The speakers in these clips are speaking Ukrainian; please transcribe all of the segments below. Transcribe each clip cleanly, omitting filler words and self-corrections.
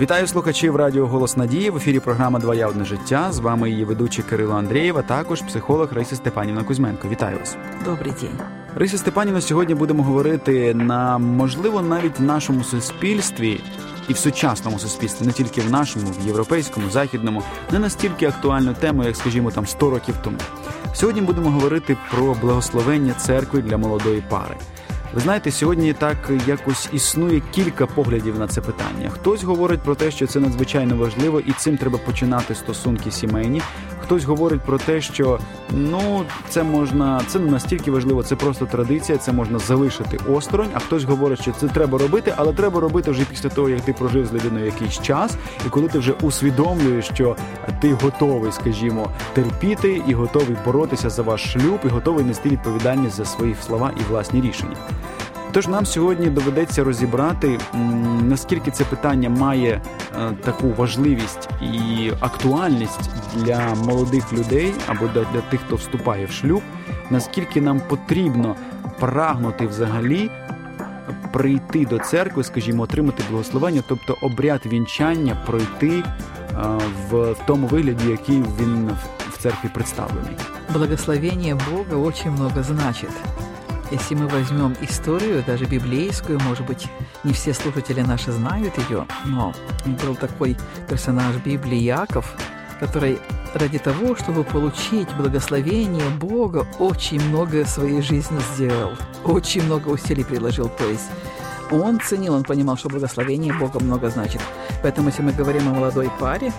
Вітаю слухачів радіо «Голос Надії». В ефірі програма «Двоявне життя». З вами її ведучий Кирило Андрєєв, а також психолог Раїса Степанівна Кузьменко. Вітаю вас. Добрий день. Раїса Степанівна, сьогодні будемо говорити на, можливо, навіть в нашому суспільстві і в сучасному суспільстві, не тільки в нашому, в європейському, західному, не настільки актуальну тему, як, скажімо, там 100 років тому. Сьогодні будемо говорити про благословення церкви для молодої пари. Ви знаєте, сьогодні так якось існує кілька поглядів на це питання. Хтось говорить про те, що це надзвичайно важливо і цим треба починати стосунки сімейні. Хтось говорить про те, що це не настільки важливо, це просто традиція, це можна залишити осторонь. А хтось говорить, що це треба робити, але треба робити вже після того, як ти прожив з людиною якийсь час, і коли ти вже усвідомлюєш, що ти готовий, скажімо, терпіти і готовий боротися за ваш шлюб, і готовий нести відповідальність за свої слова і власні рішення. Тож нам сьогодні доведеться розібрати, наскільки це питання має таку важливість і актуальність для молодих людей або для тих, хто вступає в шлюб, наскільки нам потрібно прагнути взагалі прийти до церкви, скажімо, отримати благословення, тобто обряд вінчання пройти в тому вигляді, який він в церкві представлений. Благословення Бога дуже багато значить. Если мы возьмем историю, даже библейскую, может быть, не все слушатели наши знают ее, но был такой персонаж Библии Яков, который ради того, чтобы получить благословение Бога, очень много своей жизни сделал, очень много усилий приложил, то есть он ценил, он понимал, что благословение Бога много значит. Поэтому, если мы говорим о молодой паре,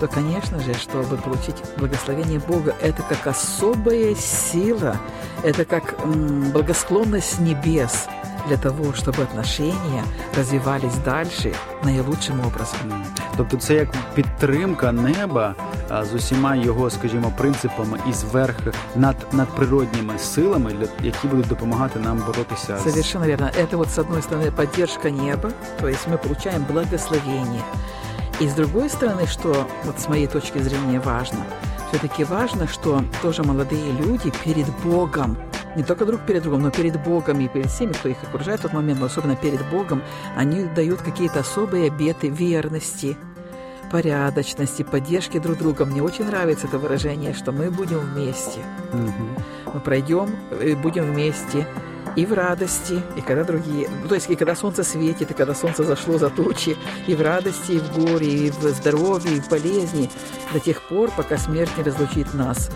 то, конечно же, чтобы получить благословение Бога, это как особая сила, это как благосклонность небес для того, щоб отношения розвивались далі найлучшим образом. Тобто це як підтримка неба з усіма його, скажімо, принципами і зверх надприродніми силами, які будуть допомагати нам боротися. Совершенно верно. Это вот с одной стороны поддержка неба, то есть мы получаем благословение. И с другой стороны, что вот с моей точки зрения важно, все-таки важно, что тоже молодые люди перед Богом, не только друг перед другом, но перед Богом и перед всеми, кто их окружает в тот момент, но особенно перед Богом, они дают какие-то особые обеты верности, порядочности, поддержки друг друга. Мне очень нравится это выражение, что мы будем вместе. Мы пройдем, будем вместе. И в радости, и когда другие... То есть и когда солнце светит, и когда солнце зашло за тучи, и в радости, и в горе, и в здоровье, и в болезни, до тех пор, пока смерть не разлучит нас.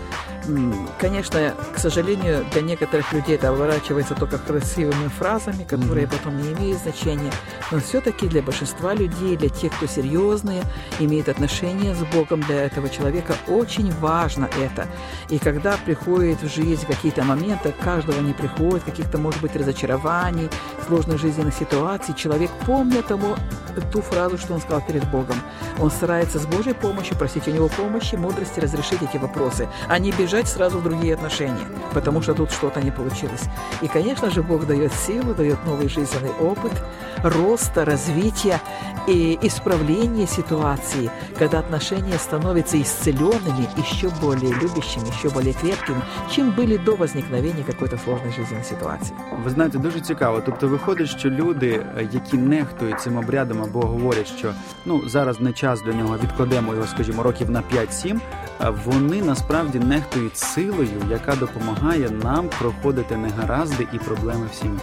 Конечно, к сожалению, для некоторых людей это оборачивается только красивыми фразами, которые потом не имеют значения. Но все-таки для большинства людей, для тех, кто серьезные, имеет отношения с Богом, для этого человека очень важно это. И когда приходят в жизнь какие-то моменты, каждого не приходит, каких-то, может быть, разочарований, сложных жизненных ситуаций, человек, помня ту фразу, что он сказал перед Богом, он старается с Божьей помощью просить у него помощи, мудрости разрешить эти вопросы, а не бежать сразу в другие отношения, потому что тут что-то не получилось. И, конечно же, Бог дает силу, дает новый жизненный опыт, роста, развития и исправления ситуации, когда отношения становятся исцеленными, еще более любящими, еще более крепкими, чем были до возникновения какой-то сложной жизненной ситуации. Ви знаєте, дуже цікаво. Тобто виходить, що люди, які нехтують цим обрядом або говорять, що зараз не час для нього, відкладемо його, скажімо, років на 5-7, вони насправді нехтують силою, яка допомагає нам проходити негаразди і проблеми в сім'ї.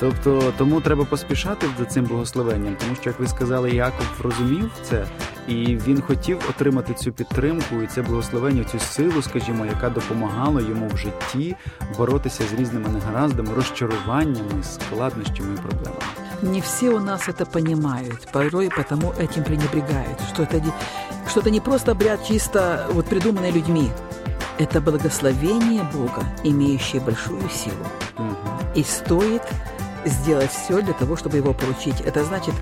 Тобто, тому треба поспішати за цим благословенням, тому що, як ви сказали, Яков розумів це, і він хотів отримати цю підтримку і це благословення, цю силу, скажімо, яка допомагала йому в житті боротися з різними негараздами, розчаруваннями, складнощами і проблемами. Не все у нас это понимают, порой потому этим пренебрегают, что это не просто обряд чисто вот придуманный людьми. Это благословение Бога, имеющее большую силу. И стоит сделать все для того, чтобы его получить. Это значит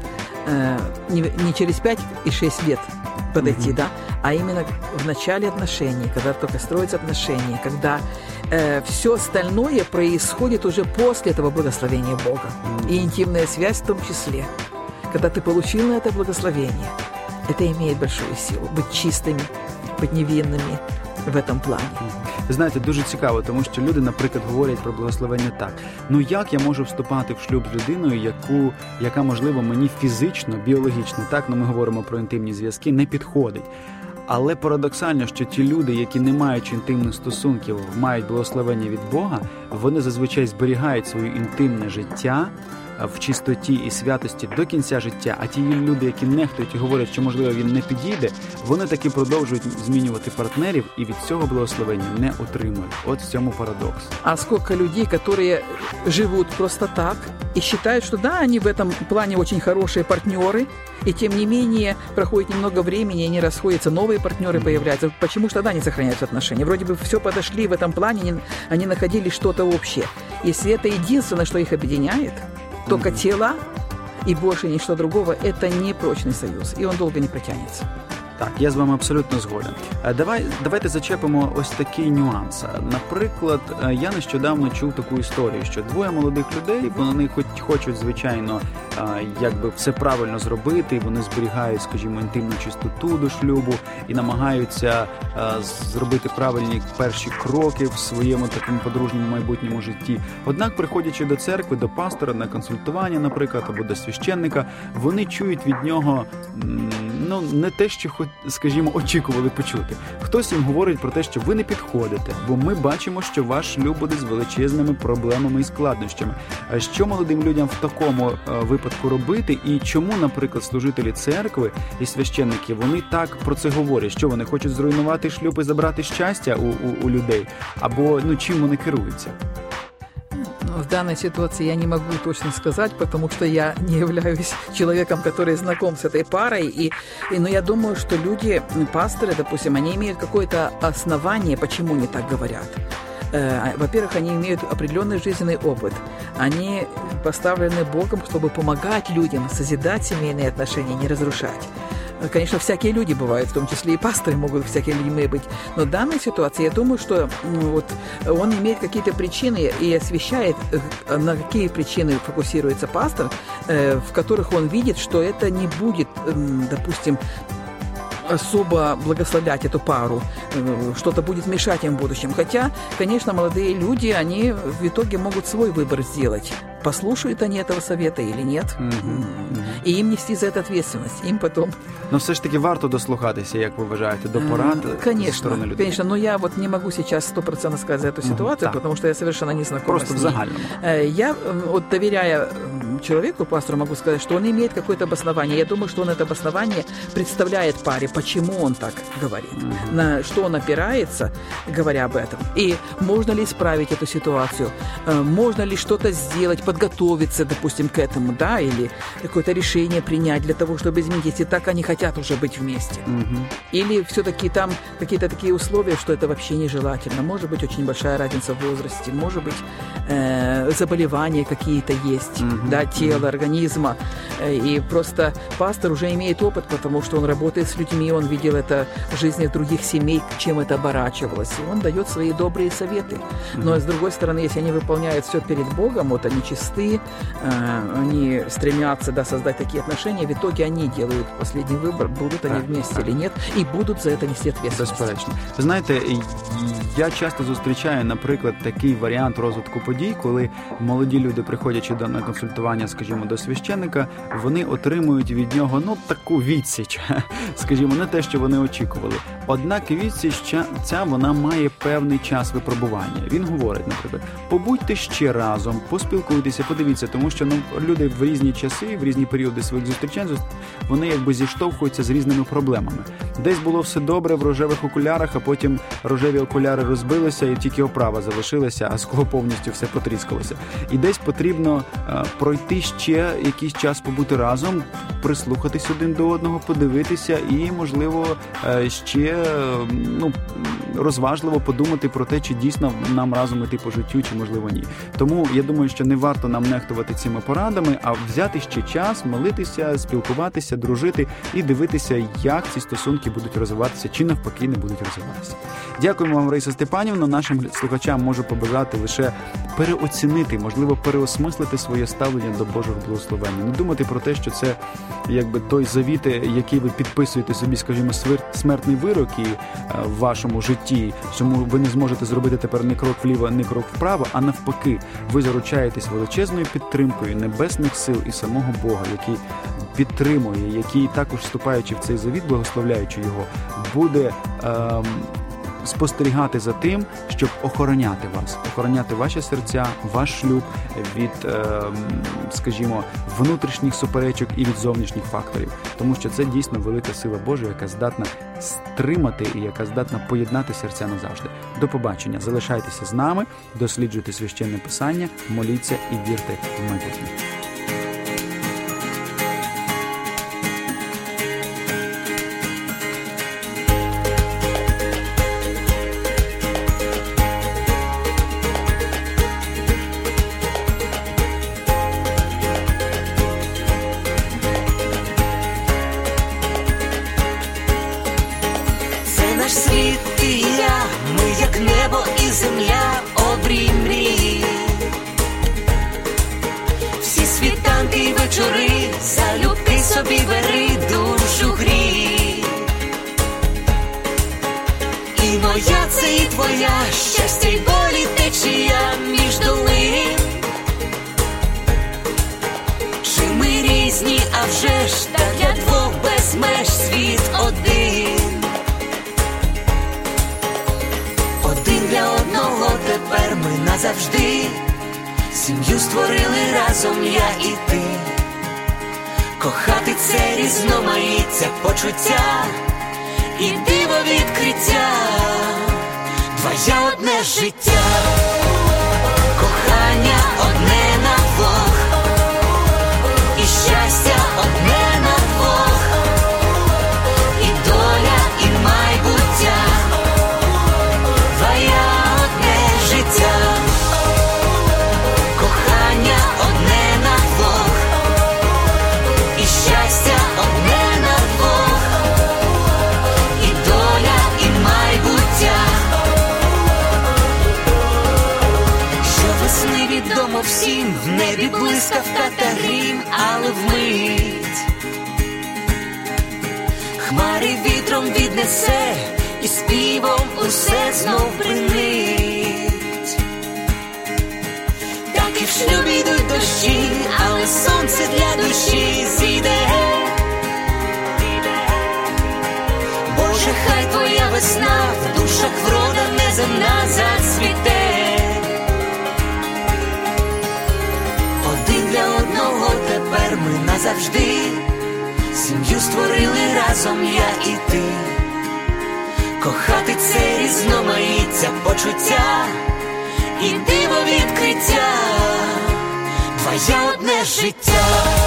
не через 5 и 6 лет подойти, да, а именно в начале отношений, когда только строятся отношения, когда все остальное происходит уже после этого благословения Бога. И интимная связь в том числе. Когда ты получил это благословение, это имеет большую силу. Быть чистыми, быть невинными в этом плане. Ви знаєте, дуже цікаво, тому що люди, наприклад, говорять про благословення так. Ну як я можу вступати в шлюб з людиною, яка, можливо, мені фізично, біологічно, так, ну ми говоримо про інтимні зв'язки, не підходить. Але парадоксально, що ті люди, які не мають інтимних стосунків, мають благословення від Бога, вони зазвичай зберігають своє інтимне життя в чистоті і святості до кінця життя, а ті люди, які нехтують і говорять, що, можливо, він не підійде, вони таки продовжують змінювати партнерів і від цього благословення не отримують. От в цьому парадокс. А скільки людей, які живуть просто так і вважають, що да, вони в цьому плані дуже хороші партнери, и тем не менее проходит немного времени, и они расходятся, новые партнеры появляются. Почему же тогда не сохраняются отношения? Вроде бы все подошли в этом плане, они находили что-то общее. Если это единственное, что их объединяет, только тело и больше ничто другого, это не прочный союз, и он долго не протянется. Так, я з вами абсолютно згоден. Давайте зачепимо ось такий нюанс. Наприклад, я нещодавно чув таку історію, що двоє молодих людей, вони хочуть, звичайно, якби все правильно зробити, вони зберігають, скажімо, інтимну чистоту до шлюбу і намагаються зробити правильні перші кроки в своєму такому подружньому майбутньому житті. Однак, приходячи до церкви, до пастора на консультування, наприклад, або до священника, вони чують від нього, ну, не те, що хочуть, скажімо, очікували почути. Хтось їм говорить про те, що ви не підходите, бо ми бачимо, що ваш шлюб буде з величезними проблемами і складнощами. Що молодим людям в такому випадку робити і чому, наприклад, служителі церкви і священники, вони так про це говорять? Що вони хочуть зруйнувати шлюб і забрати щастя у людей? Або, ну, чим вони керуються? В данной ситуации я не могу точно сказать, потому что я не являюсь человеком, который знаком с этой парой. Но я думаю, что люди, пасторы, допустим, они имеют какое-то основание, почему они так говорят. Во-первых, они имеют определенный жизненный опыт. Они поставлены Богом, чтобы помогать людям созидать семейные отношения, не разрушать. Конечно, всякие люди бывают, в том числе и пасторы могут всякие людьми быть. Но в данной ситуации, я думаю, что вот он имеет какие-то причины и освещает, на какие причины фокусируется пастор, в которых он видит, что это не будет, допустим, особо благословлять эту пару, что-то будет мешать им в будущем. Хотя, конечно, молодые люди, они в итоге могут свой выбор сделать. Послушают они этого совета или нет. І їм нести за це відповідальність, їм потім. Ну все ж таки варто дослухатися, як ви вважаєте, до порад зі сторони людей? Звісно, але я вот не можу зараз 100% сказати за цю ситуацію, тому що я совершенно не знайома з ним. Просто в загальному. Я, вот, доверяя человеку, пастору, могу сказать, что он имеет какое-то обоснование. Я думаю, что он это обоснование представляет паре, почему он так говорит, на что он опирается, говоря об этом. И можно ли исправить эту ситуацию, можно ли что-то сделать, подготовиться, допустим, к этому, да, или какое-то решение принять для того, чтобы изменить, если так они хотят уже быть вместе. Или все-таки там какие-то такие условия, что это вообще нежелательно. Может быть, очень большая разница в возрасте, может быть, заболевания какие-то есть, да, тела, организма. И просто пастор уже имеет опыт, потому что он работает с людьми, он видел это в жизни других семей, чем это оборачивалось. И он дает свои добрые советы. Но, с другой стороны, если они выполняют все перед Богом, вот они чисты, они стремятся, да, создать такие отношения, в итоге они делают последний выбор, будут они вместе или нет, и будут за это нести ответственность. Безперечно. Ви знаєте, я часто зустрічаю, наприклад, такий варіант розвитку подій, коли молоді люди, приходячи на консультування, скажімо, до священника, вони отримують від нього, ну, таку відсіч, скажімо, не те, що вони очікували. Однак відсіч ця, вона має певний час випробування. Він говорить, наприклад, побудьте ще разом, поспілкуйтеся, подивіться, тому що, ну, люди в різні часи, в різні періоди своїх зустрічань, вони якби зіштовхуються з різними проблемами. Десь було все добре в рожевих окулярах, а потім рожеві окуляри розбилися і тільки оправа залишилася, а скло повністю все потріскалося. І десь потрібно пройти ще якийсь час, побути разом, прислухатись один до одного, подивитися і, можливо, ще, ну, розважливо подумати про те, чи дійсно нам разом іти по життю, чи, можливо, ні. Тому я думаю, що не варто нам нехтувати цими порадами, а взяти ще час, молитися, спілкуватися, дружити і дивитися, як ці стосунки будуть розвиватися, чи навпаки не будуть розвиватися. Дякуємо вам, Раїса Степанівна. Нашим слухачам можу побажати лише переоцінити, можливо, переосмислити своє ставлення до Божого благословення. Не думати про те, що це якби той завіт, який ви підписуєте собі, скажімо, смертний вирок і в вашому житті, чому ви не зможете зробити тепер ні крок вліво, ні крок вправо, а навпаки, ви заручаєтесь величезною підтримкою небесних сил і самого Бога, який підтримує, який також, вступаючи в цей завіт, благословляючи його, буде спостерігати за тим, щоб охороняти вас, охороняти ваші серця, ваш шлюб від, скажімо, внутрішніх суперечок і від зовнішніх факторів. Тому що це дійсно велика сила Божа, яка здатна стримати і яка здатна поєднати серця назавжди. До побачення. Залишайтеся з нами, досліджуйте священне писання, моліться і вірте в майбутнє. Щастя й болі течія між долин. Чи ми різні, а вже ж, та для двох без меж світ один. Один для одного тепер ми назавжди. Сім'ю створили разом я і ти. Кохати це різноманіття почуття і диво відкриття. Твоє одне життя, кохання одне на двох, і щастя одне на двох, і доля, і майбуття. Твоє одне життя, кохання одне на двох, і щастя одне на двох, і доля, і майбуття. Невідомо всім, в небі блискавка та грім, але вмить хмари вітром віднесе, і співом усе знов принить. Так і в шлюбі йдуть дощі, але сонце для душі зійде. Боже, хай твоя весна в душах врода неземна зацвіте. Для одного тепер ми назавжди. Сім'ю створили разом я і ти. Кохати це різноманіття почуття і диво відкриття. Твоє одне життя.